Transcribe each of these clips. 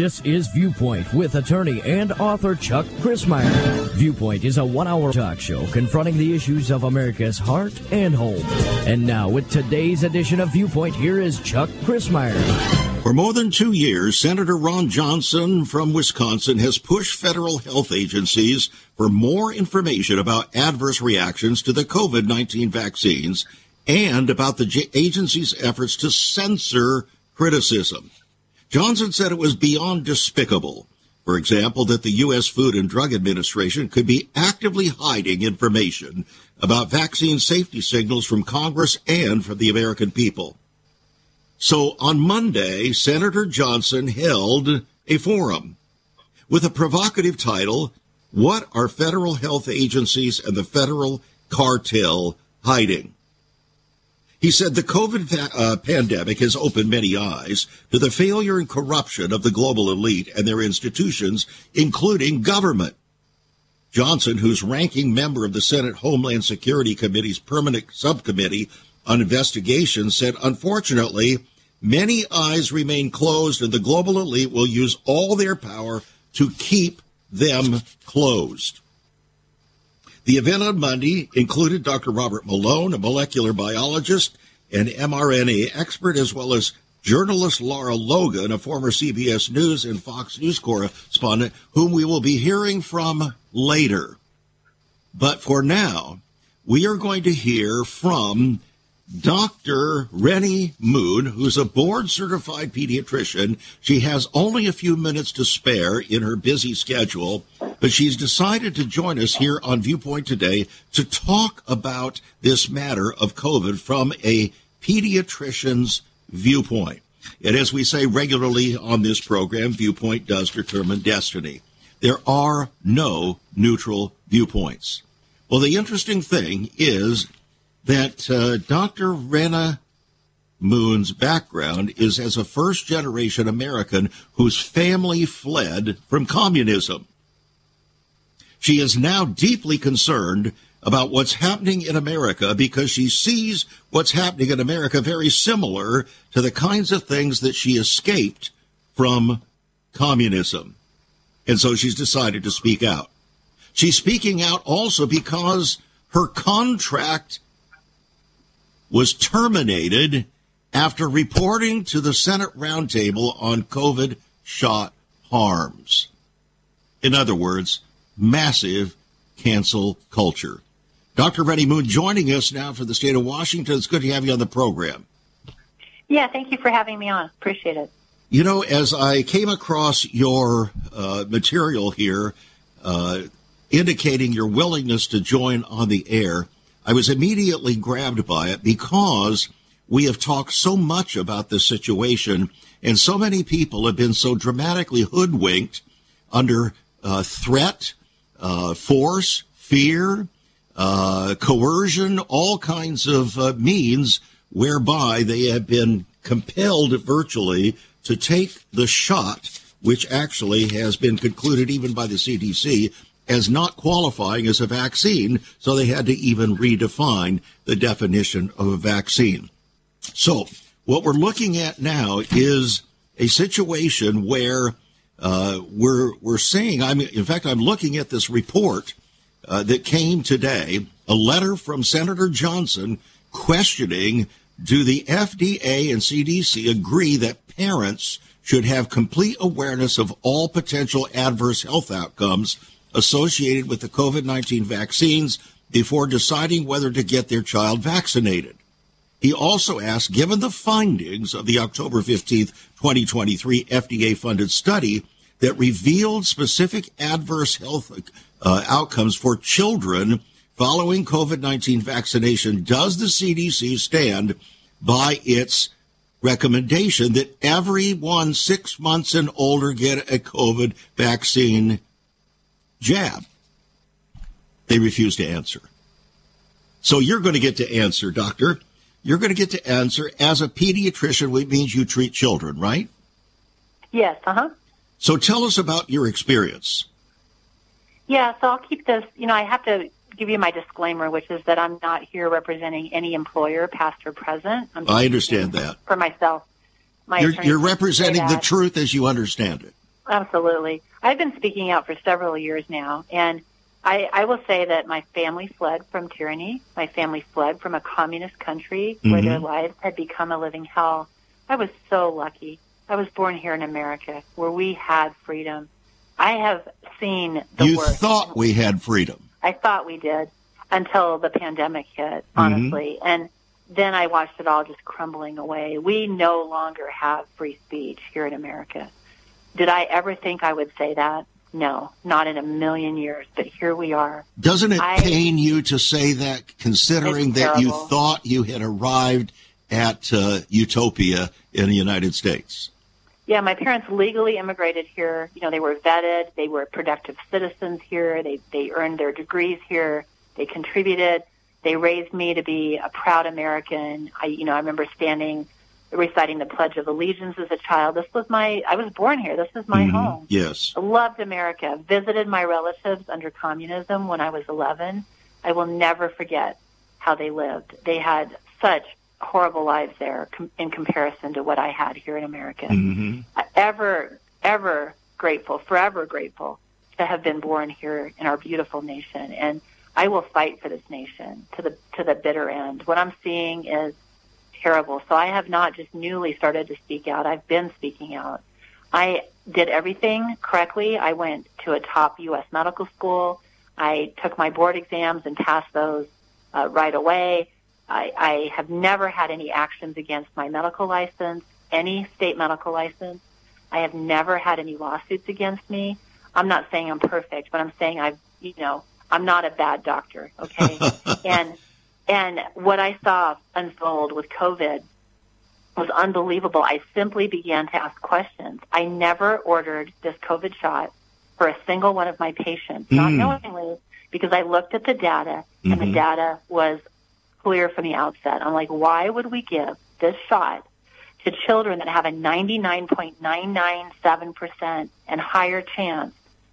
This is Viewpoint with attorney and author Chuck Crismeier. Viewpoint is a one-hour talk show confronting the issues of America's heart and home. And now, with today's edition of Viewpoint, here is Chuck Crismeier. For more than 2 years, Senator Ron Johnson from Wisconsin has pushed federal health agencies for more information about adverse reactions to the COVID-19 vaccines and about the agency's efforts to censor criticism. Johnson said it was beyond despicable, for example, that the U.S. Food and Drug Administration could be actively hiding information about vaccine safety signals from Congress and from the American people. So on Monday, Senator Johnson held a forum with a provocative title, What Are Federal Health Agencies and the Federal Cartel Hiding? He said the COVID pandemic has opened many eyes to the failure and corruption of the global elite and their institutions, including government. Johnson, who's ranking member of the Senate Homeland Security Committee's permanent subcommittee on investigation, said, unfortunately, many eyes remain closed, and the global elite will use all their power to keep them closed. The event on Monday included Dr. Robert Malone, a molecular biologist and mRNA expert, as well as journalist Lara Logan, a former CBS News and Fox News correspondent, whom we will be hearing from later. But for now, we are going to hear from Dr. Reni Moon, who's a board-certified pediatrician. She has only a few minutes to spare in her busy schedule, but she's decided to join us here on Viewpoint today to talk about this matter of COVID from a pediatrician's viewpoint. And as we say regularly on this program, viewpoint does determine destiny. There are no neutral viewpoints. Well, the interesting thing is that Dr. Reni Moon's background is as a first-generation American whose family fled from communism. She is now deeply concerned about what's happening in America because she sees what's happening in America very similar to the kinds of things that she escaped from communism. And so she's decided to speak out. She's speaking out also because her contract was terminated after reporting to the Senate roundtable on COVID shot harms. In other words, massive cancel culture. Dr. Reni Moon joining us now for the state of Washington. It's good to have you on the program. Yeah, thank you for having me on. Appreciate it. You know, as I came across your material here indicating your willingness to join on the air, I was immediately grabbed by it because we have talked so much about this situation and so many people have been so dramatically hoodwinked under threat, force, fear, coercion, all kinds of means whereby they have been compelled virtually to take the shot, which actually has been concluded even by the CDC as not qualifying as a vaccine, so they had to even redefine the definition of a vaccine. So what we're looking at now is a situation where we're saying, I'm looking at this report that came today, a letter from Senator Johnson questioning, do the FDA and CDC agree that parents should have complete awareness of all potential adverse health outcomes associated with the COVID-19 vaccines before deciding whether to get their child vaccinated? He also asked, given the findings of the October 15, 2023 FDA-funded study that revealed specific adverse health outcomes for children following COVID-19 vaccination, does the CDC stand by its recommendation that everyone 6 months and older get a COVID vaccine jab? They refuse to answer. So you're going to get to answer, doctor. You're going to get to answer as a pediatrician, which means you treat children, right? Yes, So tell us about your experience. Yeah, so I'll keep this, I have to give you my disclaimer, which is that I'm not here representing any employer, past or present. I understand that. For myself. You're representing the truth as you understand it. Absolutely. I've been speaking out for several years now, and I will say that my family fled from tyranny. My family fled from a communist country where their lives had become a living hell. I was so lucky. I was born here in America where we had freedom. I have seen the worst. You thought we had freedom. I thought we did until the pandemic hit, honestly. And then I watched it all just crumbling away. We no longer have free speech here in America. Did I ever think I would say that? No, not in a million years, but here we are. Doesn't it pain you to say that, considering that you thought you had arrived at utopia in the United States? Yeah, my parents legally immigrated here. You know, they were vetted. They were productive citizens here. They earned their degrees here. They contributed. They raised me to be a proud American. I remember reciting the Pledge of Allegiance as a child. I was born here. This is my home. Yes. I loved America. Visited my relatives under communism when I was 11. I will never forget how they lived. They had such horrible lives there in comparison to what I had here in America. Ever grateful, forever grateful to have been born here in our beautiful nation. And I will fight for this nation to the bitter end. What I'm seeing is terrible. So I have not just newly started to speak out. I've been speaking out. I did everything correctly. I went to a top U.S. medical school. I took my board exams and passed those right away. I have never had any actions against my medical license, any state medical license. I have never had any lawsuits against me. I'm not saying I'm perfect, but I'm saying I'm not a bad doctor, okay? And what I saw unfold with COVID was unbelievable. I simply began to ask questions. I never ordered this COVID shot for a single one of my patients, not knowingly, because I looked at the data, and the data was clear from the outset. I'm like, why would we give this shot to children that have a 99.997% and higher chance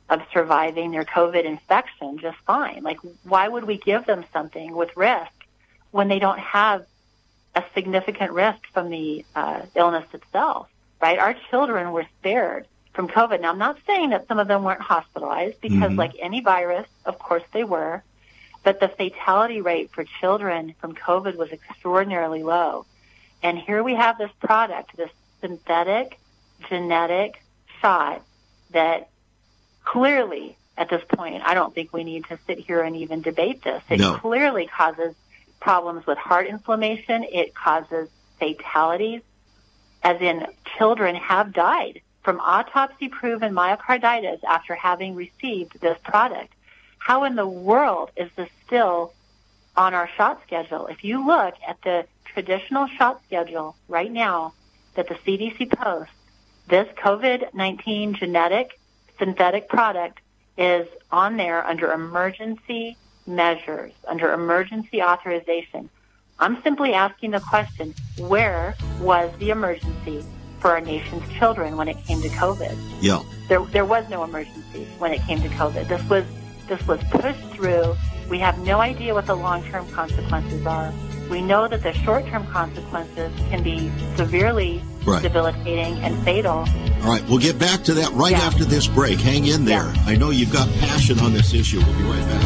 of surviving their COVID infection just fine? Like, why would we give them something with risk when they don't have a significant risk from the illness itself, right? Our children were spared from COVID. Now, I'm not saying that some of them weren't hospitalized because like any virus, of course they were, but the fatality rate for children from COVID was extraordinarily low. And here we have this product, this synthetic genetic shot that clearly at this point, I don't think we need to sit here and even debate this. It clearly causes problems with heart inflammation. It causes fatalities, as in children have died from autopsy-proven myocarditis after having received this product. How in the world is this still on our shot schedule? If you look at the traditional shot schedule right now that the CDC posts, this COVID-19 genetic synthetic product is on there under emergency measures, under emergency authorization. I'm simply asking the question, where was the emergency for our nation's children when it came to COVID? Yeah. There was no emergency when it came to COVID. This was pushed through. We have no idea what the long-term consequences are. We know that the short-term consequences can be severely debilitating and fatal. All right, we'll get back to that after this break. Hang in there. Yeah. I know you've got passion on this issue. We'll be right back.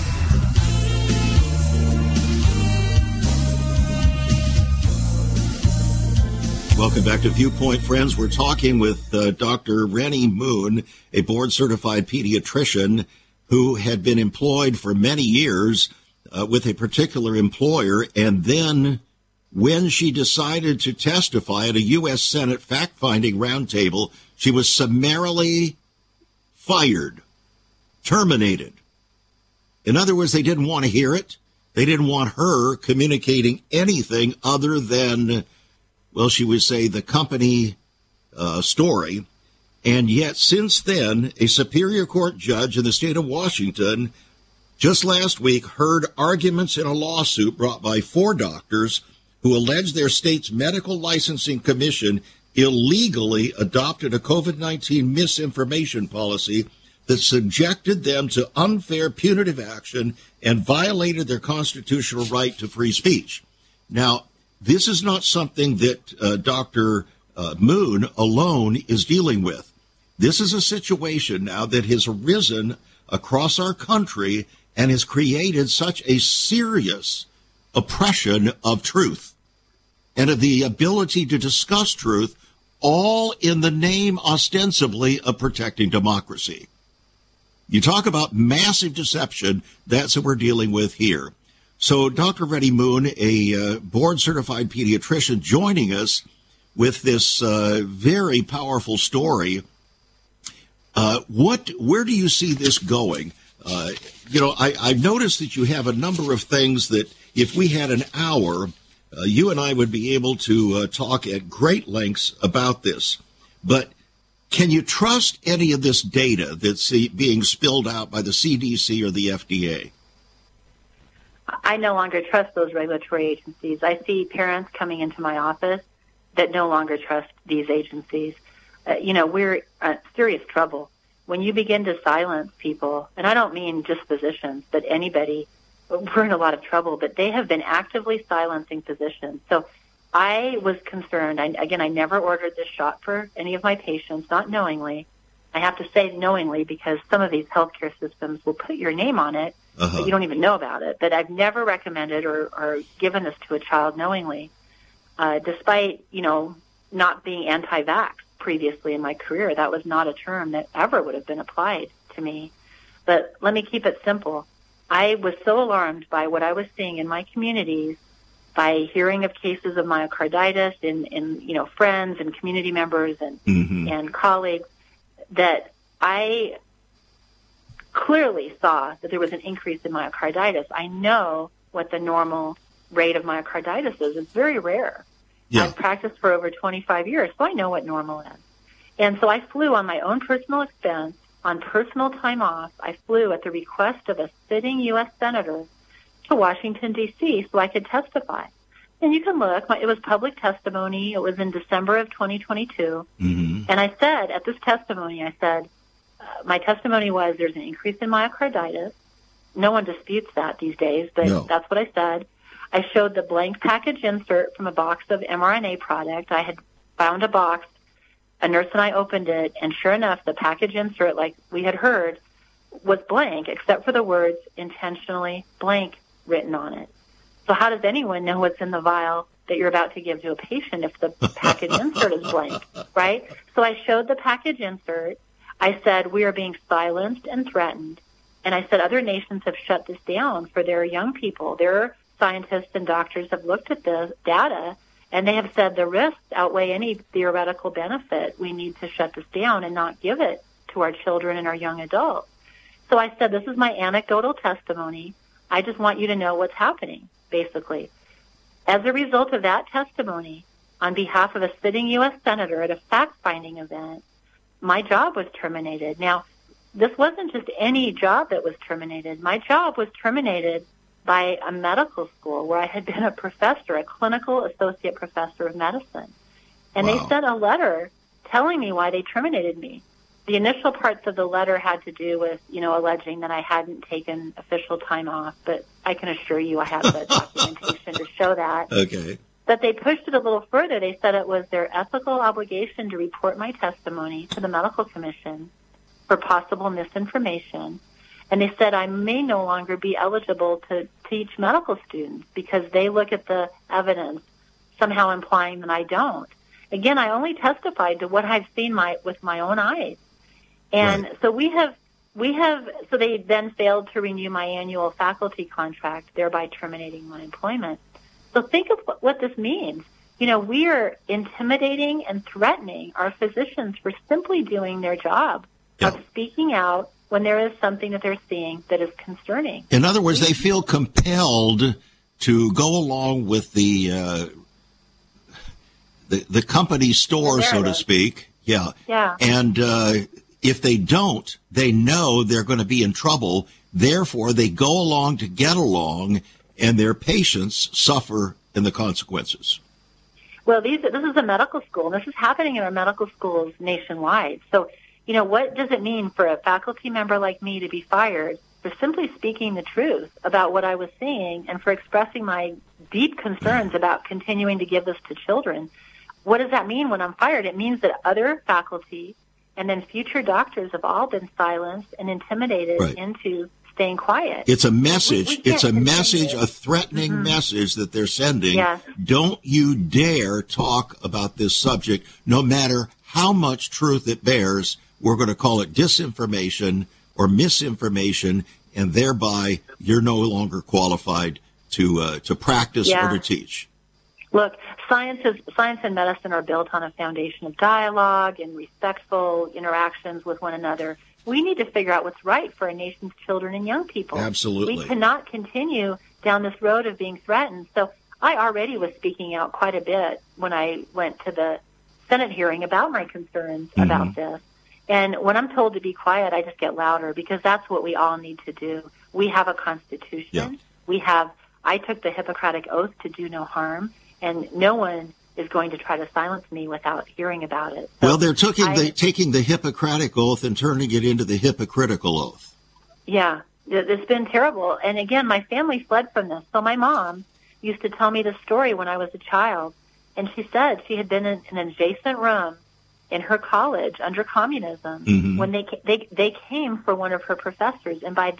Welcome back to Viewpoint, friends. We're talking with Dr. Reni Moon, a board-certified pediatrician who had been employed for many years with a particular employer. And then when she decided to testify at a U.S. Senate fact-finding roundtable, she was summarily fired, terminated. In other words, they didn't want to hear it. They didn't want her communicating anything other than, well, she would say the company story. And yet, since then, a Superior Court judge in the state of Washington just last week heard arguments in a lawsuit brought by four doctors who allege their state's Medical Licensing Commission illegally adopted a COVID-19 misinformation policy that subjected them to unfair punitive action and violated their constitutional right to free speech. Now, this is not something that Dr. Moon alone is dealing with. This is a situation now that has arisen across our country and has created such a serious oppression of truth and of the ability to discuss truth, all in the name, ostensibly, of protecting democracy. You talk about massive deception, that's what we're dealing with here. So Dr. Reni Moon, a board-certified pediatrician, joining us with this very powerful story. Where do you see this going? I've noticed that you have a number of things that if we had an hour, you and I would be able to talk at great lengths about this. But can you trust any of this data that's being spilled out by the CDC or the FDA? I no longer trust those regulatory agencies. I see parents coming into my office that no longer trust these agencies. We're in serious trouble. When you begin to silence people, and I don't mean just physicians, but anybody, we're in a lot of trouble, but they have been actively silencing physicians. So I was concerned. I never ordered this shot for any of my patients, not knowingly. I have to say knowingly because some of these healthcare systems will put your name on it, but you don't even know about it. But I've never recommended or given this to a child knowingly, despite, not being anti-vax previously in my career. That was not a term that ever would have been applied to me. But let me keep it simple. I was so alarmed by what I was seeing in my communities, by hearing of cases of myocarditis in friends and community members and colleagues, that I clearly saw that there was an increase in myocarditis. I know what the normal rate of myocarditis is. It's very rare. Yeah. I've practiced for over 25 years, so I know what normal is. And so I flew on my own personal expense. On personal time off, I flew at the request of a sitting U.S. senator to Washington, D.C., so I could testify. And you can look. It was public testimony. It was in December of 2022. Mm-hmm. And I said, at this testimony, my testimony was there's an increase in myocarditis. No one disputes that these days, but that's what I said. I showed the blank package insert from a box of mRNA product. I had found a box. A nurse and I opened it, and sure enough, the package insert, like we had heard, was blank, except for the words intentionally blank written on it. So how does anyone know what's in the vial that you're about to give to a patient if the package insert is blank, right? So I showed the package insert. I said, we are being silenced and threatened. And I said, other nations have shut this down for their young people. Their scientists and doctors have looked at the data, and they have said the risks outweigh any theoretical benefit. We need to shut this down and not give it to our children and our young adults. So I said, this is my anecdotal testimony. I just want you to know what's happening, basically. As a result of that testimony, on behalf of a sitting U.S. senator at a fact-finding event, my job was terminated. Now, this wasn't just any job that was terminated. My job was terminated by a medical school where I had been a professor, a clinical associate professor of medicine. And Wow. They sent a letter telling me why they terminated me. The initial parts of the letter had to do with, alleging that I hadn't taken official time off, but I can assure you I have the documentation to show that. Okay. But they pushed it a little further. They said it was their ethical obligation to report my testimony to the medical commission for possible misinformation. And they said I may no longer be eligible to teach medical students because they look at the evidence, somehow implying that I don't. Again, I only testified to what I've seen with my own eyes. And right. So so they then failed to renew my annual faculty contract, thereby terminating my employment. So think of what this means. We are intimidating and threatening our physicians for simply doing their job of speaking out when there is something that they're seeing that is concerning. In other words, they feel compelled to go along with the uh, the company store, so to speak. Yeah. Yeah. And if they don't, they know they're going to be in trouble. Therefore, they go along to get along, and their patients suffer in the consequences. Well, this is a medical school, and this is happening in our medical schools nationwide. So, you know, what does it mean for a faculty member like me to be fired for simply speaking the truth about what I was seeing and for expressing my deep concerns about continuing to give this to children? What does that mean when I'm fired? It means that other faculty and then future doctors have all been silenced and intimidated into staying quiet. It's a message. A threatening message that they're sending. Yes. Don't you dare talk about this subject, no matter how much truth it bears. We're going to call it disinformation or misinformation, and thereby you're no longer qualified to practice or to teach. Look, science and medicine are built on a foundation of dialogue and respectful interactions with one another. We need to figure out what's right for our nation's children and young people. Absolutely. We cannot continue down this road of being threatened. So I already was speaking out quite a bit when I went to the Senate hearing about my concerns about this. And when I'm told to be quiet, I just get louder, because that's what we all need to do. We have a constitution. Yeah. I took the Hippocratic Oath to do no harm, and no one is going to try to silence me without hearing about it. So well, they're taking the Hippocratic Oath and turning it into the hypocritical oath. Yeah, it's been terrible. And again, my family fled from this. So my mom used to tell me the story when I was a child, and she said she had been in an adjacent room in her college under communism when they came for one of her professors, and by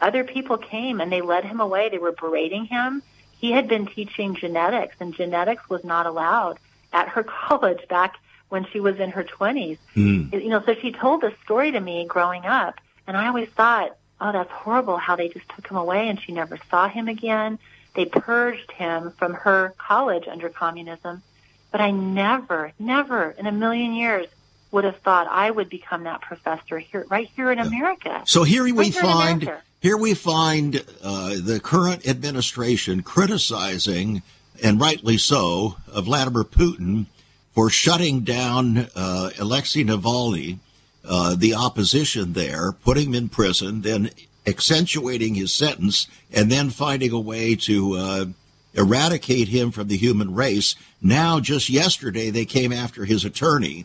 other people came and they led him away. They were berating him. He had been teaching genetics, and genetics was not allowed at her college back when she was in her 20s. Mm. You know, so she told this story to me growing up, and I always thought, oh, that's horrible how they just took him away and she never saw him again. They purged him from her college under communism. But I never in a million years would have thought I would become that professor right here in America. So here we find the current administration criticizing, and rightly so, Vladimir Putin for shutting down Alexei Navalny, the opposition there, putting him in prison, then accentuating his sentence, and then finding a way to eradicate him from the human race. Now, just yesterday, they came after his attorney.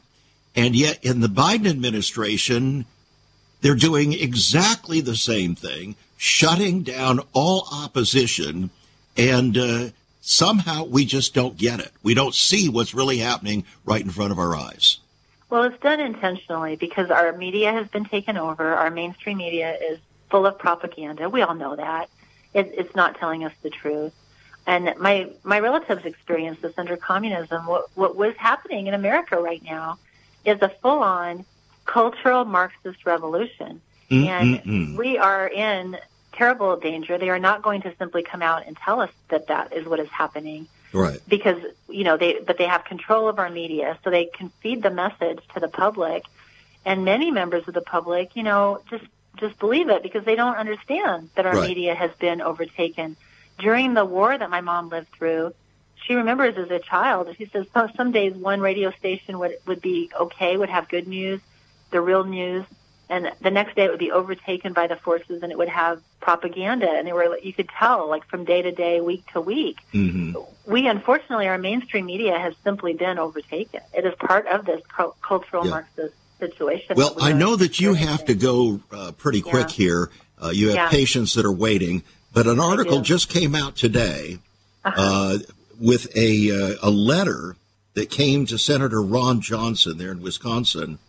And yet in the Biden administration, they're doing exactly the same thing, shutting down all opposition, and somehow we just don't get it. We don't see what's really happening right in front of our eyes. Well, it's done intentionally because our media has been taken over. Our mainstream media is full of propaganda. We all know that. It's not telling us the truth. And my relatives experienced this under communism. What was happening in America right now is a full-on cultural Marxist revolution. And we are in terrible danger. They are not going to simply come out and tell us that is what is happening. Right. Because, you know, they have control of our media, so they can feed the message to the public. And many members of the public, you know, just believe it because they don't understand that our media has been overtaken. During the war that my mom lived through, she remembers as a child, she says some days one radio station would be okay, would have good news, the real news, and the next day it would be overtaken by the forces and it would have propaganda. And you could tell, like, from day to day, week to week. We, unfortunately, our mainstream media has simply been overtaken. It is part of this cultural Marxist situation. Well, I know that you have to go pretty quick here. You have patients that are waiting. But an article just came out today with a letter that came to Senator Ron Johnson there in Wisconsin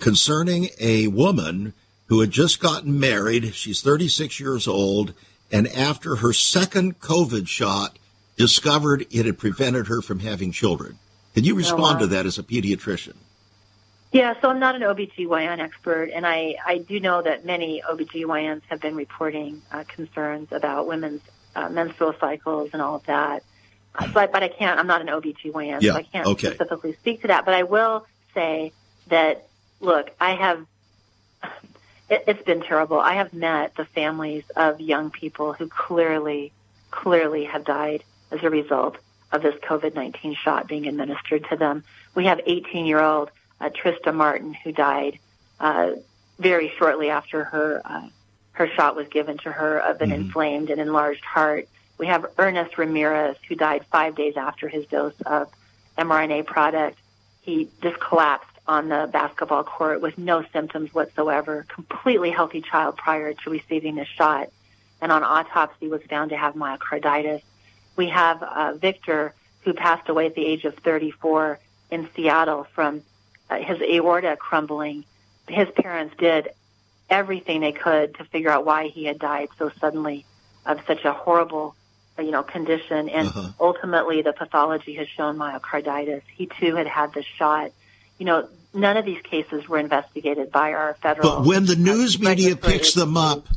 concerning a woman who had just gotten married. She's 36 years old, and after her second COVID shot, discovered it had prevented her from having children. Can you respond to that as a pediatrician? Yeah, so I'm not an OBGYN expert, and I do know that many OBGYNs have been reporting concerns about women's menstrual cycles and all of that. But I can't. I'm not an OBGYN, so I can't specifically speak to that. But I will say that, look, it's been terrible. I have met the families of young people who clearly have died as a result of this COVID-19 shot being administered to them. We have 18-year-old Trista Martin, who died very shortly after her shot was given to her of an inflamed and enlarged heart. We have Ernest Ramirez, who died 5 days after his dose of mRNA product. He just collapsed on the basketball court with no symptoms whatsoever, completely healthy child prior to receiving the shot, and on autopsy was found to have myocarditis. We have Victor, who passed away at the age of 34 in Seattle from his aorta crumbling. His parents did everything they could to figure out why he had died so suddenly of such a horrible, condition. And ultimately, the pathology has shown myocarditis. He, too, had the shot. None of these cases were investigated by our federal... But when the news media picks them up,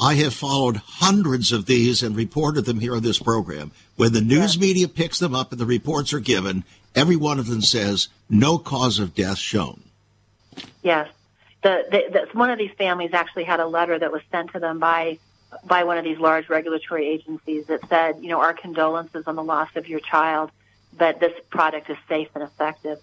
I have followed hundreds of these and reported them here on this program. When the news media picks them up and the reports are given, every one of them says, no cause of death shown. Yes. One of these families actually had a letter that was sent to them by one of these large regulatory agencies that said, our condolences on the loss of your child, but this product is safe and effective.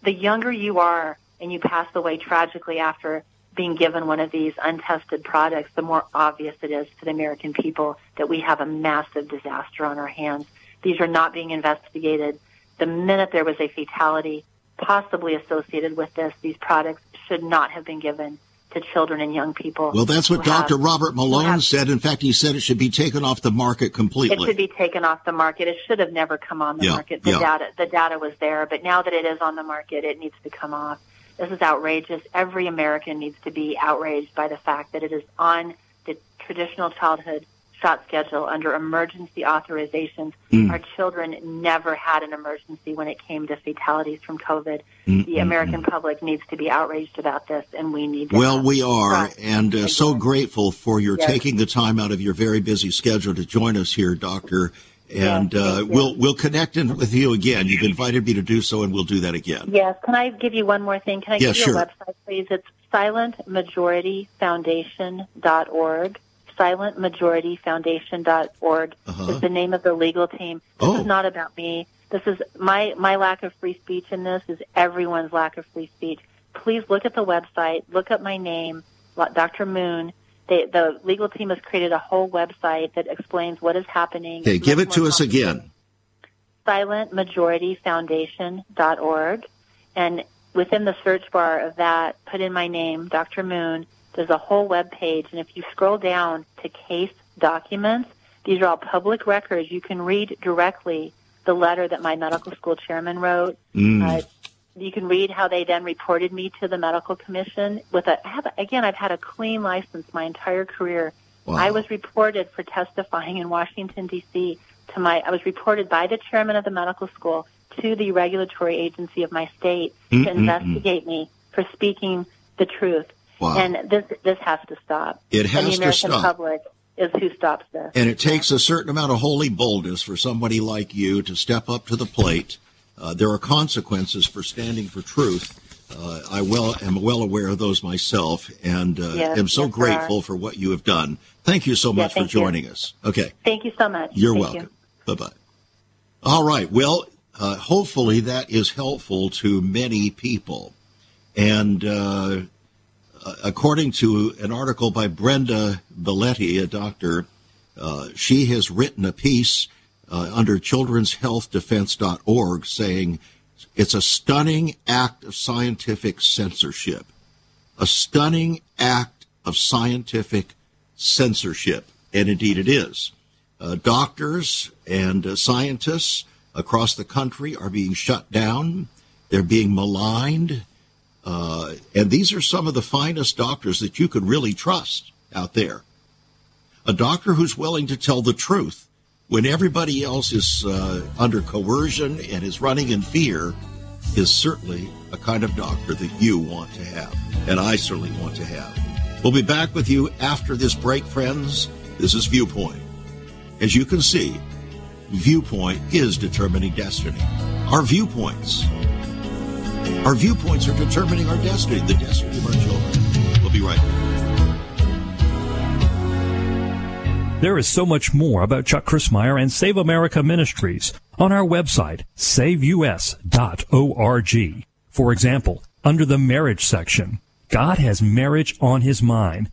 The younger you are and you pass away tragically after being given one of these untested products, the more obvious it is to the American people that we have a massive disaster on our hands. These are not being investigated. The minute there was a fatality possibly associated with this, these products should not have been given to children and young people. Well, that's what Dr. Robert Malone said. In fact, he said it should be taken off the market completely. It should be taken off the market. It should have never come on the market. The data was there, but now that it is on the market, it needs to come off. This is outrageous. Every American needs to be outraged by the fact that it is on the traditional childhood shot schedule under emergency authorizations. Our children never had an emergency when it came to fatalities from COVID. The American public needs to be outraged about this, and we need to. Well, we are, and so grateful for your taking the time out of your very busy schedule to join us here, Doctor. And we'll connect in with you again. You've invited me to do so, and we'll do that again. Yes. Can I give you one more thing? Can I give you a website, please? It's silentmajorityfoundation.org. silentmajorityfoundation.org is the name of the legal team. This is not about me. This is my lack of free speech, and this is everyone's lack of free speech. Please look at the website. Look up my name, Dr. Moon. The legal team has created a whole website that explains what is happening. Okay, give it to us again. silentmajorityfoundation.org. And within the search bar of that, put in my name, Dr. Moon. There's a whole web page. And if you scroll down to case documents, these are all public records. You can read directly the letter that my medical school chairman wrote. You can read how they then reported me to the medical commission. I've had a clean license my entire career. Wow. I was reported for testifying in Washington, D.C. I was reported by the chairman of the medical school to the regulatory agency of my state to investigate me for speaking the truth. Wow. And this has to stop. It has to stop. And the American public is who stops this. And it takes a certain amount of holy boldness for somebody like you to step up to the plate. There are consequences for standing for truth. I am well aware of those myself, and am so grateful for what you have done. Thank you so much for joining us. Okay. Thank you so much. You're welcome. You. Bye-bye. All right. Well, hopefully that is helpful to many people. And according to an article by Brenda Baletti, a doctor, she has written a piece under childrenshealthdefense.org saying it's a stunning act of scientific censorship. A stunning act of scientific censorship. And indeed it is. Doctors and scientists across the country are being shut down. They're being maligned. And these are some of the finest doctors that you could really trust out there. A doctor who's willing to tell the truth when everybody else is under coercion and is running in fear, is certainly a kind of doctor that you want to have, and I certainly want to have. We'll be back with you after this break, friends. This is Viewpoint. As you can see, Viewpoint is determining destiny. Our viewpoints are determining our destiny, the destiny of our children. We'll be right back. There is so much more about Chuck Crismeier and Save America Ministries on our website, saveus.org. For example, under the marriage section, God has marriage on his mind.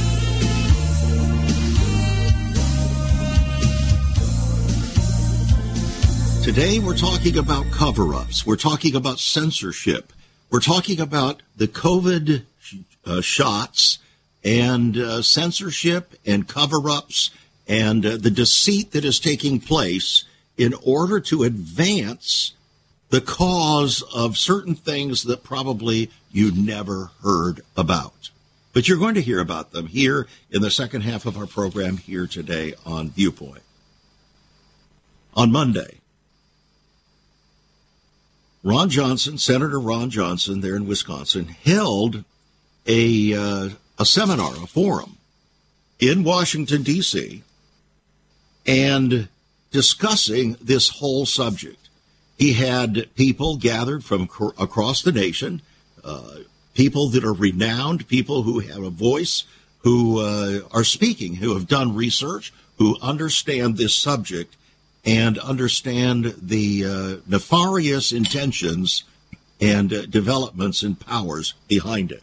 Today we're talking about cover-ups, we're talking about censorship, we're talking about the COVID shots and censorship and cover-ups and the deceit that is taking place in order to advance the cause of certain things that probably you never heard about. But you're going to hear about them here in the second half of our program here today on Viewpoint. On Monday, Ron Johnson, Senator Ron Johnson there in Wisconsin, held a seminar, a forum in Washington, D.C., and discussing this whole subject. He had people gathered from across the nation, people that are renowned, people who have a voice, who are speaking, who have done research, who understand this subject, and understand the nefarious intentions and developments and powers behind it.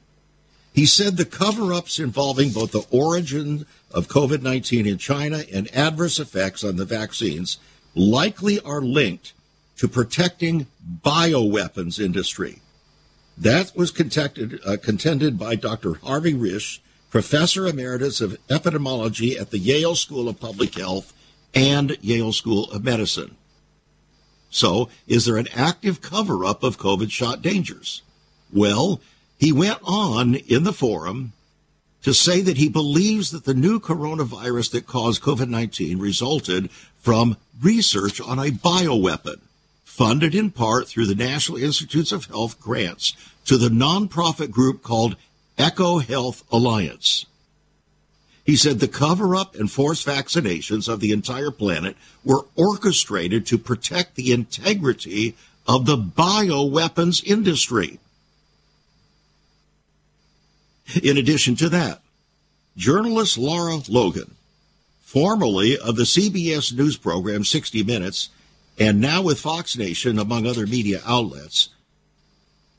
He said the cover-ups involving both the origin of COVID-19 in China and adverse effects on the vaccines likely are linked to protecting bioweapons industry. That was contended by Dr. Harvey Risch, Professor Emeritus of Epidemiology at the Yale School of Public Health and Yale School of Medicine. So, is there an active cover-up of COVID shot dangers? Well, he went on in the forum to say that he believes that the new coronavirus that caused COVID-19 resulted from research on a bioweapon, funded in part through the National Institutes of Health grants to the nonprofit group called EcoHealth Alliance. He said the cover-up and forced vaccinations of the entire planet were orchestrated to protect the integrity of the bioweapons industry. In addition to that, journalist Lara Logan, formerly of the CBS News program 60 Minutes, and now with Fox Nation, among other media outlets,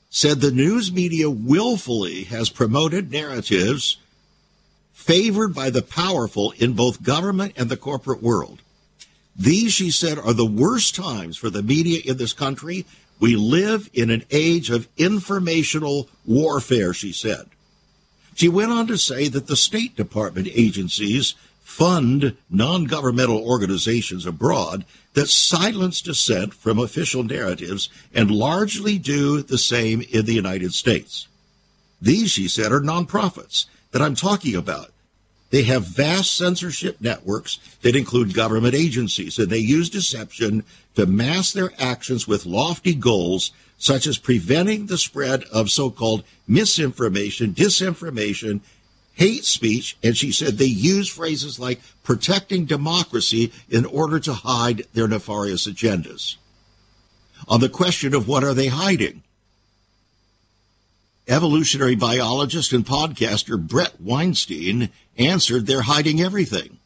said the news media willfully has promoted narratives favored by the powerful in both government and the corporate world. These, she said, are the worst times for the media in this country. We live in an age of informational warfare, she said. She went on to say that the State Department agencies fund non-governmental organizations abroad that silence dissent from official narratives and largely do the same in the United States. These, she said, are nonprofits that I'm talking about. They have vast censorship networks that include government agencies, and they use deception to mask their actions with lofty goals, such as preventing the spread of so-called misinformation, disinformation, hate speech, and she said they use phrases like protecting democracy in order to hide their nefarious agendas. On the question of what are they hiding, evolutionary biologist and podcaster Brett Weinstein answered they're hiding everything.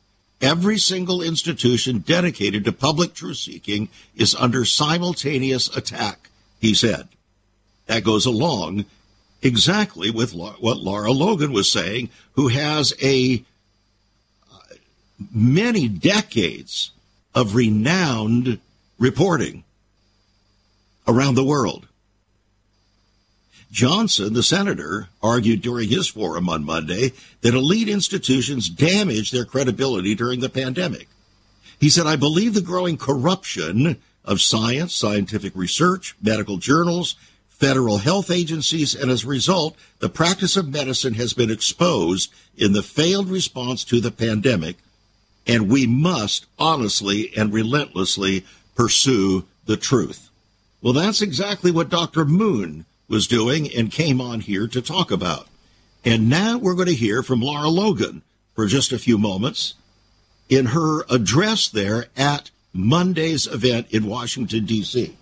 Every single institution dedicated to public truth-seeking is under simultaneous attack, he said. That goes along exactly with what Lara Logan was saying, who has many decades of renowned reporting around the world. Johnson, the senator, argued during his forum on Monday that elite institutions damage their credibility during the pandemic. He said, I believe the growing corruption of science, scientific research, medical journals, federal health agencies, and as a result, the practice of medicine has been exposed in the failed response to the pandemic, and we must honestly and relentlessly pursue the truth. Well, that's exactly what Dr. Moon was doing and came on here to talk about. And now we're going to hear from Lara Logan for just a few moments in her address there at Monday's event in Washington, D.C.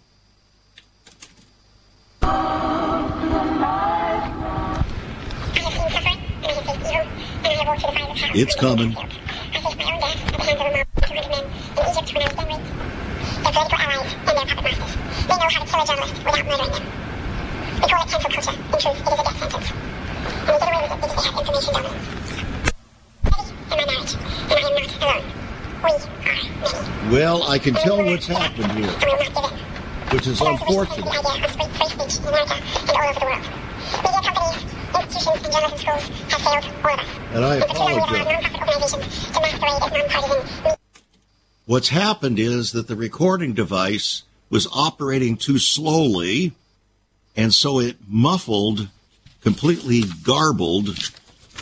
It's coming. Well, I can tell what's happened here, which is unfortunate. And I apologize. What's happened is that the recording device was operating too slowly, and so it muffled, completely garbled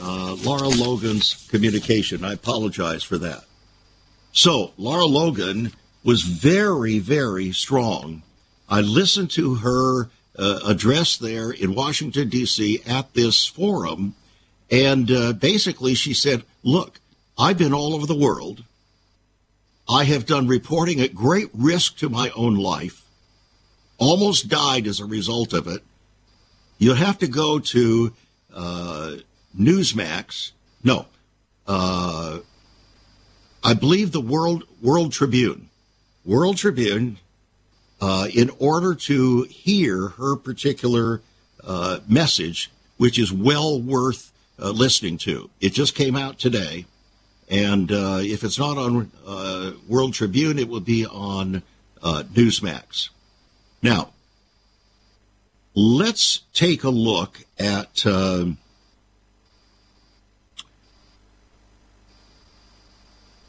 Lara Logan's communication. I apologize for that. So Lara Logan was very, very strong. I listened to her address there in Washington, D.C. at this forum, and basically she said, look, I've been all over the world. I have done reporting at great risk to my own life, almost died as a result of it. You have to go to Newsmax. No, I believe the World Tribune, in order to hear her particular message, which is well worth listening to. It just came out today. And if it's not on World Tribune, it will be on Newsmax. Now, let's take a look at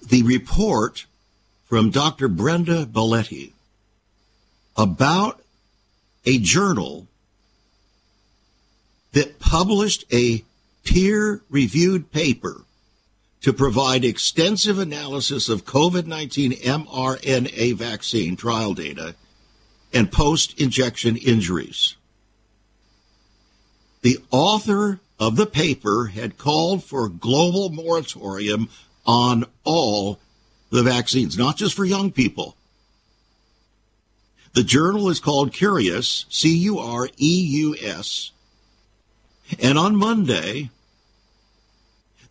the report from Dr. Brenda Baletti about a journal that published a peer-reviewed paper to provide extensive analysis of COVID-19 mRNA vaccine trial data and post-injection injuries. The author of the paper had called for a global moratorium on all the vaccines, not just for young people. The journal is called Cureus, Cureus, and on Monday,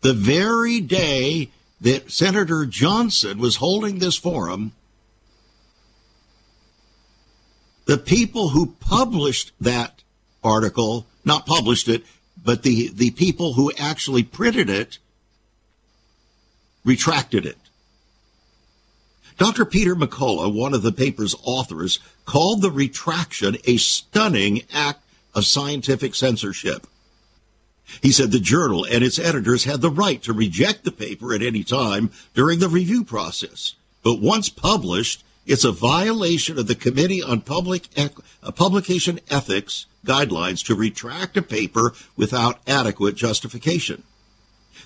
the very day that Senator Johnson was holding this forum, the people who published that article, not published it, but the people who actually printed it, retracted it. Dr. Peter McCullough, one of the paper's authors, called the retraction a stunning act of scientific censorship. He said the journal and its editors had the right to reject the paper at any time during the review process. But once published, it's a violation of the Committee on Publication Ethics guidelines to retract a paper without adequate justification.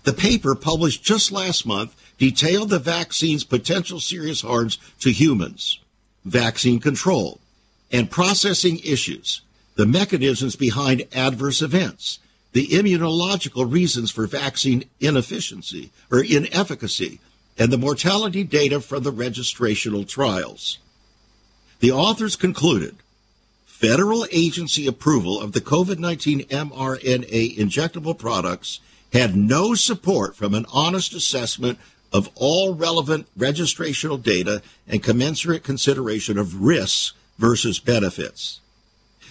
The paper, published just last month, detailed the vaccine's potential serious harms to humans, vaccine control, and processing issues, the mechanisms behind adverse events, the immunological reasons for vaccine inefficiency or inefficacy, and the mortality data from the registrational trials. The authors concluded federal agency approval of the COVID-19 mRNA injectable products had no support from an honest assessment of all relevant registrational data and commensurate consideration of risks versus benefits.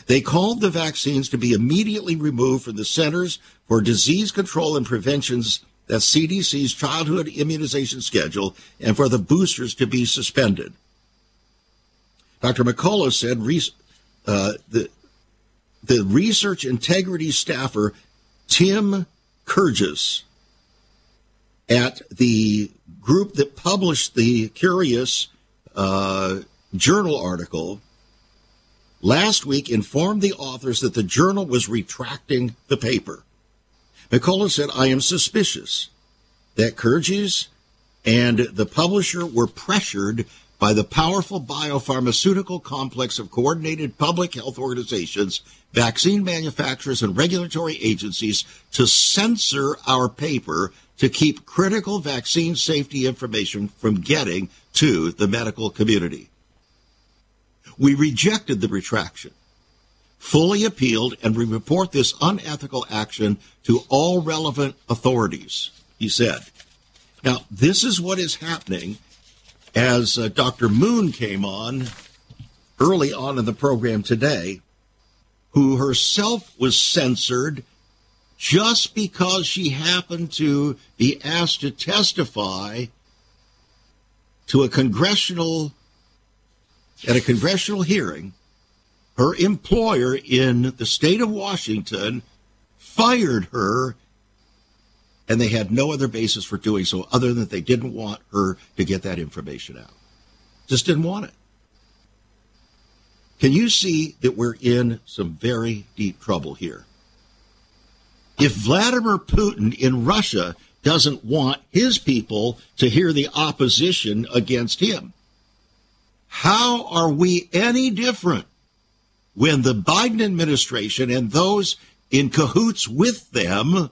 They called the vaccines to be immediately removed from the Centers for Disease Control and Prevention's, that's CDC's, childhood immunization schedule, and for the boosters to be suspended. Dr. McCullough said the research integrity staffer Tim Kurgis at the group that published the Cureus journal article last week informed the authors that the journal was retracting the paper. McCullough said, "I am suspicious that Cureus and the publisher were pressured by the powerful biopharmaceutical complex of coordinated public health organizations, vaccine manufacturers, and regulatory agencies to censor our paper to keep critical vaccine safety information from getting to the medical community. We rejected the retraction, fully appealed, and we report this unethical action to all relevant authorities," he said. Now, this is what is happening as Dr. Moon came on early on in the program today, who herself was censored just because she happened to be asked to testify to a congressional hearing. Her employer in the state of Washington fired her, and they had no other basis for doing so other than they didn't want her to get that information out. Just didn't want it. Can you see that we're in some very deep trouble here? If Vladimir Putin in Russia doesn't want his people to hear the opposition against him, how are we any different when the Biden administration and those in cahoots with them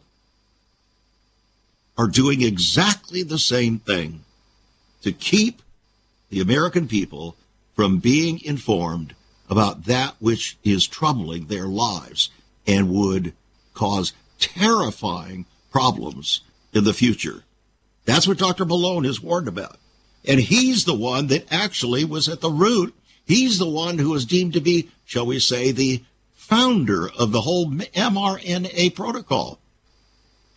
are doing exactly the same thing to keep the American people from being informed about that which is troubling their lives and would cause terrifying problems in the future? That's what Dr. Malone has warned about. And he's the one that actually was at the root. He's the one who is deemed to be, shall we say, the founder of the whole mRNA protocol.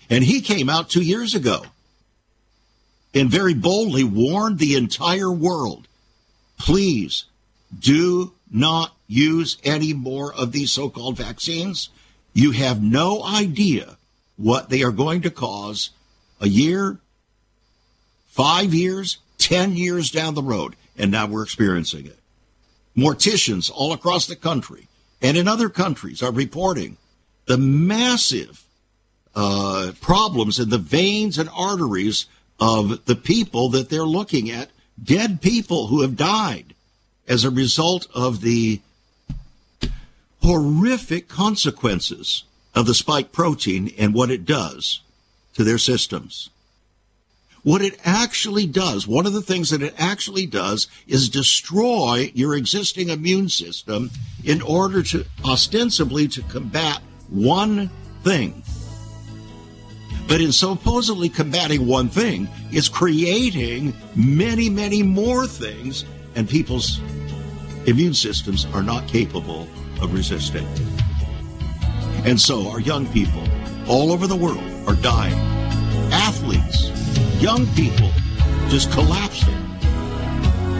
And he came out 2 years ago and very boldly warned the entire world, please do not use any more of these so-called vaccines. You have no idea what they are going to cause a year, 5 years, 10 years down the road. And now we're experiencing it. Morticians all across the country and in other countries are reporting the massive problems in the veins and arteries of the people that they're looking at, dead people who have died as a result of the horrific consequences of the spike protein and what it does to their systems. What it actually does, one of the things that it actually does is destroy your existing immune system in order to ostensibly to combat one thing. But in supposedly combating one thing, it's creating many, many more things, and people's immune systems are not capable of resisting. And so our young people all over the world are dying. Athletes, young people just collapsing.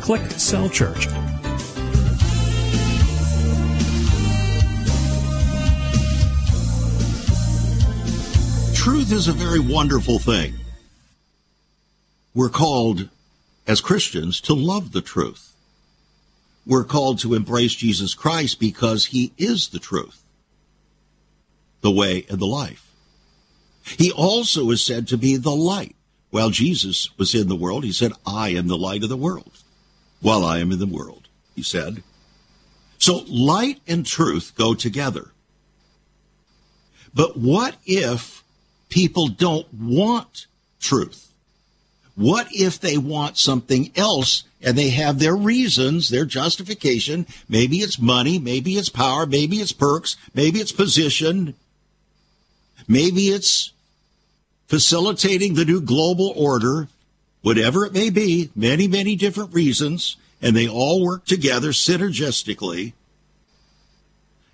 Click Sell Church. Truth is a very wonderful thing. We're called, as Christians, to love the truth. We're called to embrace Jesus Christ because he is the truth, the way, and the life. He also is said to be the light. While Jesus was in the world, he said, I am the light of the world. While I am in the world, he said. So light and truth go together. But what if people don't want truth? What if they want something else and they have their reasons, their justification? Maybe it's money, maybe it's power, maybe it's perks, maybe it's position, maybe it's facilitating the new global order, whatever it may be, many, many different reasons, and they all work together synergistically,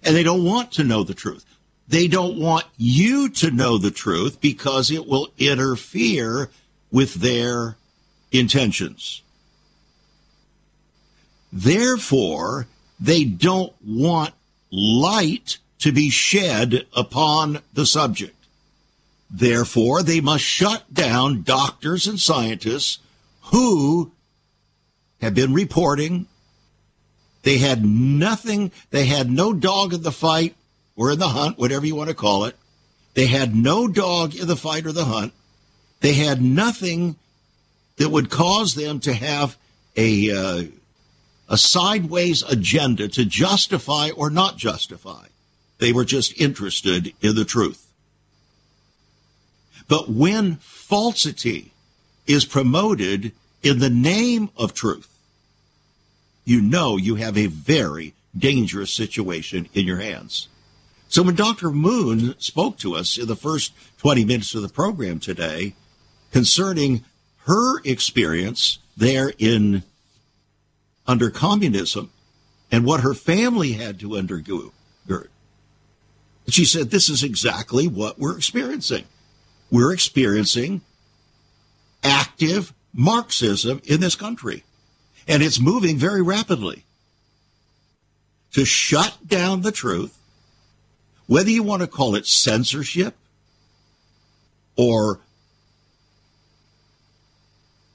and they don't want to know the truth. They don't want you to know the truth because it will interfere with their intentions. Therefore, they don't want light to be shed upon the subject. Therefore, they must shut down doctors and scientists who have been reporting. They had nothing, they had no dog in the fight or in the hunt, whatever you want to call it. They had no dog in the fight or the hunt. They had nothing that would cause them to have a sideways agenda to justify or not justify. They were just interested in the truth. But when falsity is promoted in the name of truth, you know you have a very dangerous situation in your hands. So when Dr. Moon spoke to us in the first 20 minutes of the program today, concerning her experience there in under communism and what her family had to undergo. She said, this is exactly what we're experiencing. We're experiencing active Marxism in this country, and it's moving very rapidly to shut down the truth, whether you want to call it censorship or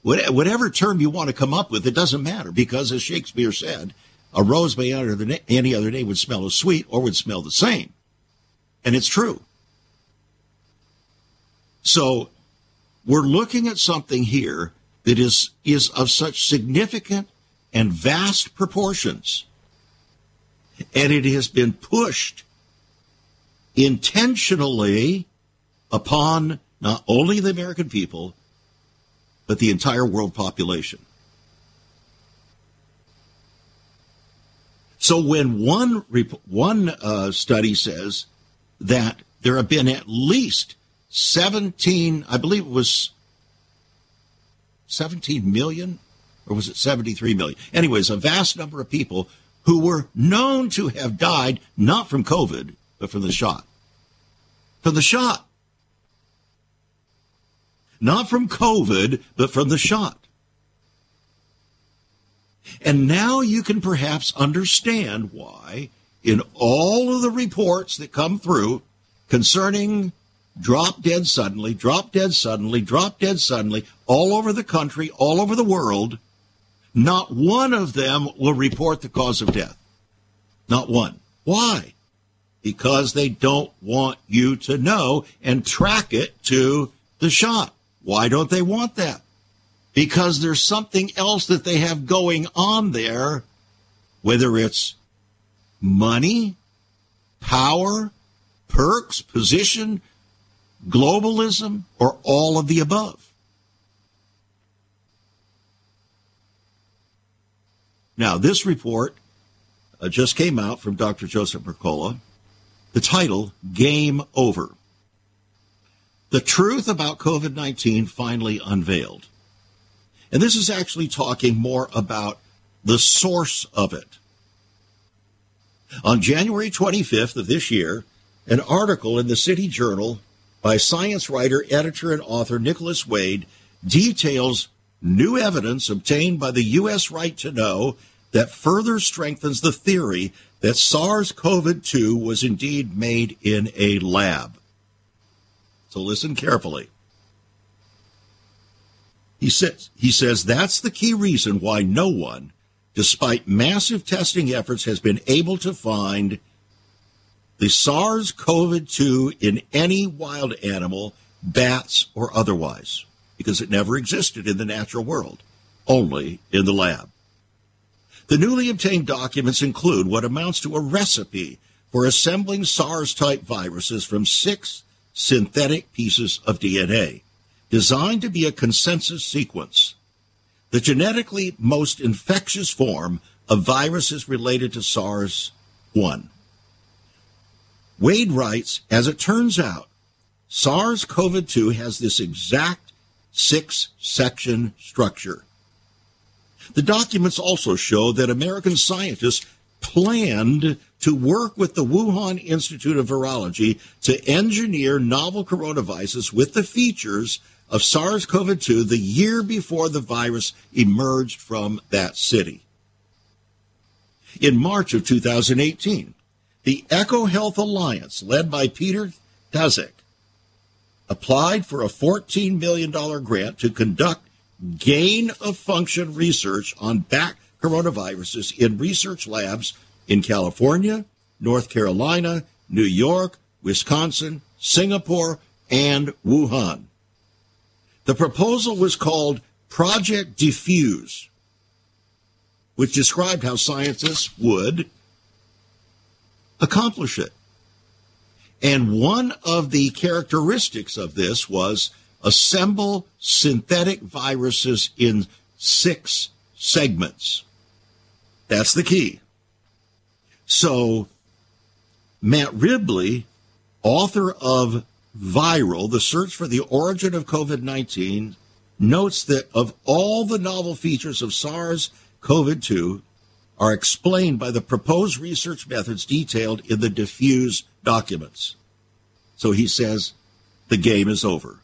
whatever term you want to come up with, it doesn't matter, because as Shakespeare said, a rose by any other name would smell as sweet or would smell the same. And it's true. So we're looking at something here that is of such significant and vast proportions, and it has been pushed intentionally upon not only the American people, but the entire world population. So when one study says that there have been at least 17 million, or was it 73 million? Anyways, a vast number of people who were known to have died, not from COVID, but from the shot. From the shot. Not from COVID, but from the shot. And now you can perhaps understand why, in all of the reports that come through concerning drop dead suddenly, all over the country, all over the world, not one of them will report the cause of death. Not one. Why? Because they don't want you to know and track it to the shot. Why don't they want that? Because there's something else that they have going on there, whether it's money, power, perks, position, globalism, or all of the above. Now, this report just came out from Dr. Joseph Mercola. The title, Game Over. The truth about COVID-19 finally unveiled. And this is actually talking more about the source of it. On January 25th of this year, an article in the City Journal by science writer, editor, and author Nicholas Wade details new evidence obtained by the U.S. Right to Know that further strengthens the theory that SARS-CoV-2 was indeed made in a lab. So listen carefully. He says that's the key reason why no one, despite massive testing efforts, has been able to find the SARS-CoV-2 in any wild animal, bats or otherwise. because it never existed in the natural world, only in the lab. The newly obtained documents include what amounts to a recipe for assembling SARS-type viruses from 6 synthetic pieces of DNA, designed to be a consensus sequence. The genetically most infectious form of viruses related to SARS-1. Wade writes, as it turns out, SARS-CoV-2 has this exact 6-section structure. The documents also show that American scientists planned to work with the Wuhan Institute of Virology to engineer novel coronaviruses with the features of SARS-CoV-2 the year before the virus emerged from that city. In March of 2018, the EcoHealth Alliance, led by Peter Daszak, applied for a $14 million grant to conduct gain-of-function research on bat coronaviruses in research labs in California, North Carolina, New York, Wisconsin, Singapore, and Wuhan. The proposal was called Project Defuse, which described how scientists would accomplish it. And one of the characteristics of this was assemble synthetic viruses in 6 segments. That's the key. So Matt Ridley, author of Viral, The Search for the Origin of COVID-19, notes that of all the novel features of SARS-CoV-2 are explained by the proposed research methods detailed in the Diffuse documents. So he says, the game is over.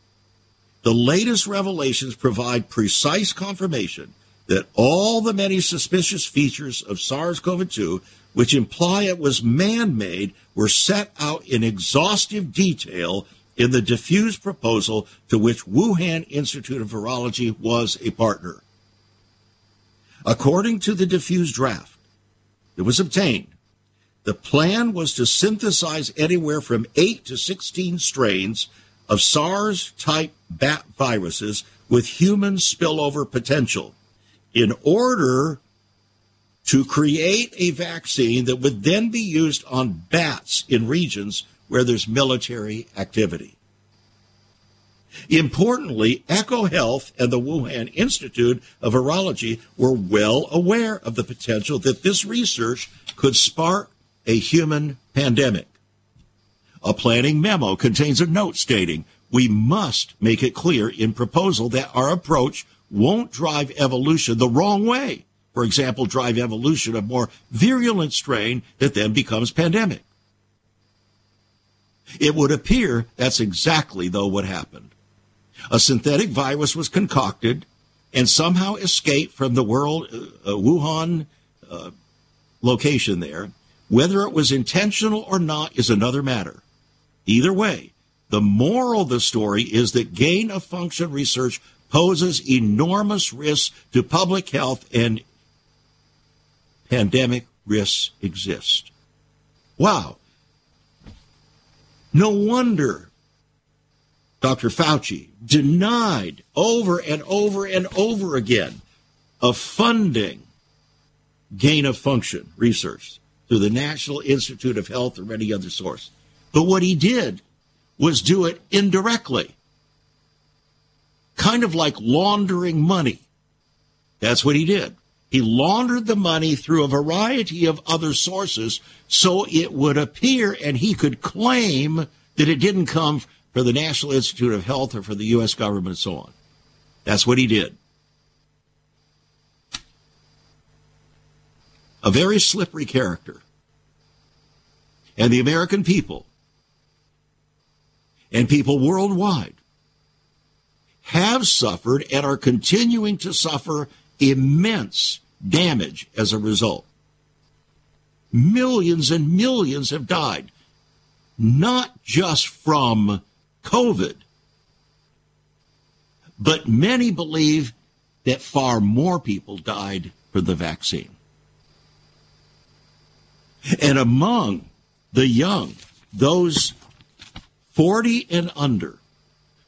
The latest revelations provide precise confirmation that all the many suspicious features of SARS-CoV-2, which imply it was man-made, were set out in exhaustive detail in the Diffuse proposal to which Wuhan Institute of Virology was a partner. According to the Diffuse draft that was obtained, the plan was to synthesize anywhere from 8 to 16 strains of SARS-type bat viruses with human spillover potential, in order to create a vaccine that would then be used on bats in regions where there's military activity. Importantly, EcoHealth and the Wuhan Institute of Virology were well aware of the potential that this research could spark a human pandemic. A planning memo contains a note stating, "We must make it clear in proposal that our approach won't drive evolution the wrong way. For example, drive evolution of more virulent strain that then becomes pandemic." It would appear that's exactly, though, what happened. A synthetic virus was concocted and somehow escaped from the world Wuhan location there. Whether it was intentional or not is another matter. Either way, the moral of the story is that gain-of-function research poses enormous risks to public health, and pandemic risks exist. Wow. No wonder Dr. Fauci denied over and over and over again of funding gain-of-function research through the National Institute of Health or any other source. But what he did was do it indirectly, kind of like laundering money. That's what he did. He laundered the money through a variety of other sources so it would appear and he could claim that it didn't come from the National Institute of Health or from the U.S. government and so on. That's what he did. A very slippery character. And the American people and people worldwide have suffered and are continuing to suffer immense damage as a result. Millions and millions have died, not just from COVID, but many believe that far more people died from the vaccine. And among the young, those 40 and under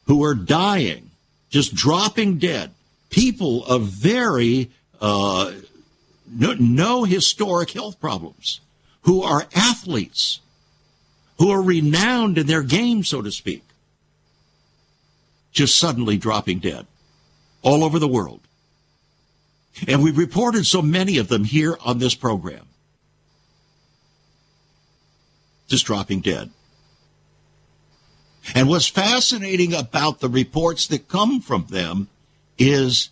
who are dying just dropping dead. People of very no historic health problems, who are athletes, who are renowned in their game, so to speak, just suddenly dropping dead all over the world. And we've reported so many of them here on this program. Just dropping dead. And what's fascinating about the reports that come from them is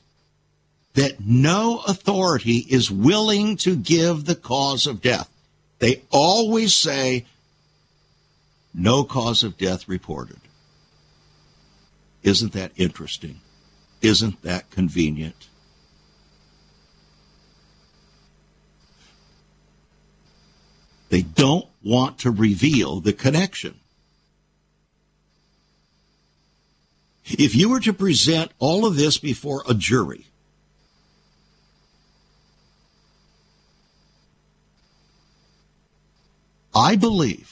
that no authority is willing to give the cause of death. They always say, no cause of death reported. Isn't that interesting? Isn't that convenient? They don't want to reveal the connection. If you were to present all of this before a jury, I believe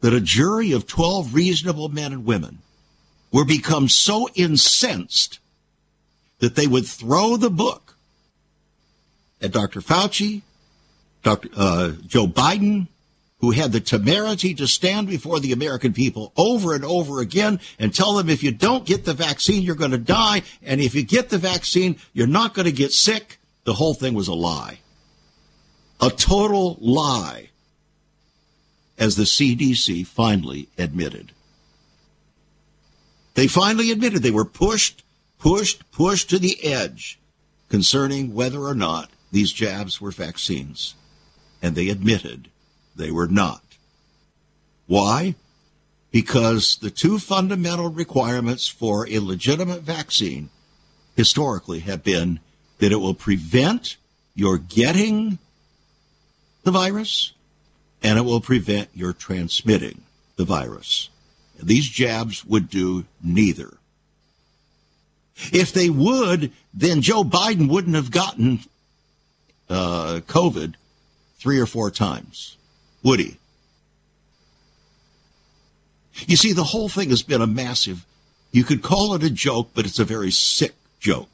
that a jury of 12 reasonable men and women would become so incensed that they would throw the book at Dr. Fauci, Joe Biden, who had the temerity to stand before the American people over and over again and tell them, if you don't get the vaccine, you're going to die. And if you get the vaccine, you're not going to get sick. The whole thing was a lie, a total lie, as the CDC finally admitted. They finally admitted they were pushed to the edge concerning whether or not these jabs were vaccines. And they admitted they were not. Why? Because the two fundamental requirements for a legitimate vaccine historically have been that it will prevent your getting the virus and it will prevent your transmitting the virus. These jabs would do neither. If they would, then Joe Biden wouldn't have gotten COVID 3 or 4 times, would he? You see, the whole thing has been a massive, you could call it a joke, but it's a very sick joke.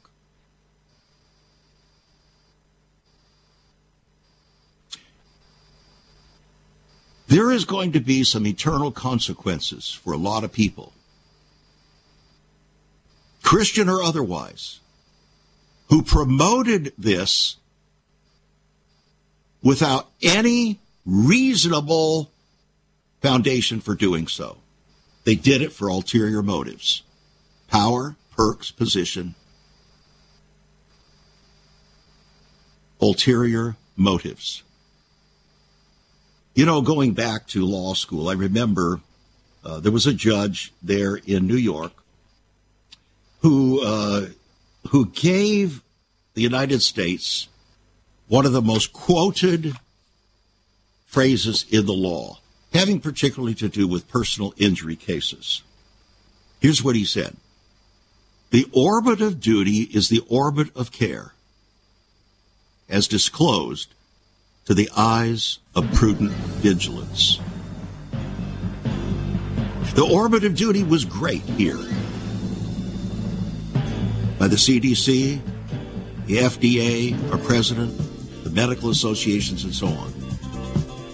There is going to be some eternal consequences for a lot of people, Christian or otherwise, who promoted this without any reasonable foundation for doing so. They did it for ulterior motives, power, perks, position, ulterior motives. You know, going back to law school, I remember there was a judge there in New York who gave the United States one of the most quoted phrases in the law, having particularly to do with personal injury cases. Here's what he said. The orbit of duty is the orbit of care, as disclosed to the eyes of prudent vigilance. The orbit of duty was great here by the CDC, the FDA, our president, the medical associations, and so on.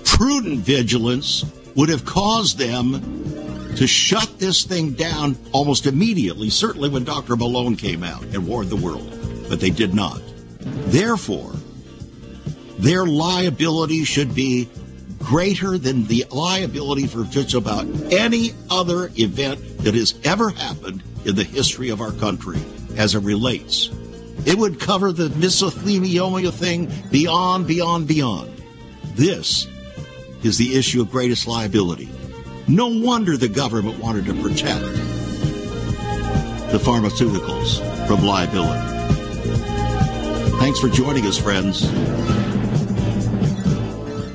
Prudent vigilance would have caused them to shut this thing down almost immediately, certainly when Dr. Malone came out and warned the world, but they did not. Therefore, their liability should be greater than the liability for just about any other event that has ever happened in the history of our country as it relates. It would cover the mesothelioma thing beyond. This is the issue of greatest liability. No wonder the government wanted to protect the pharmaceuticals from liability. Thanks for joining us, friends.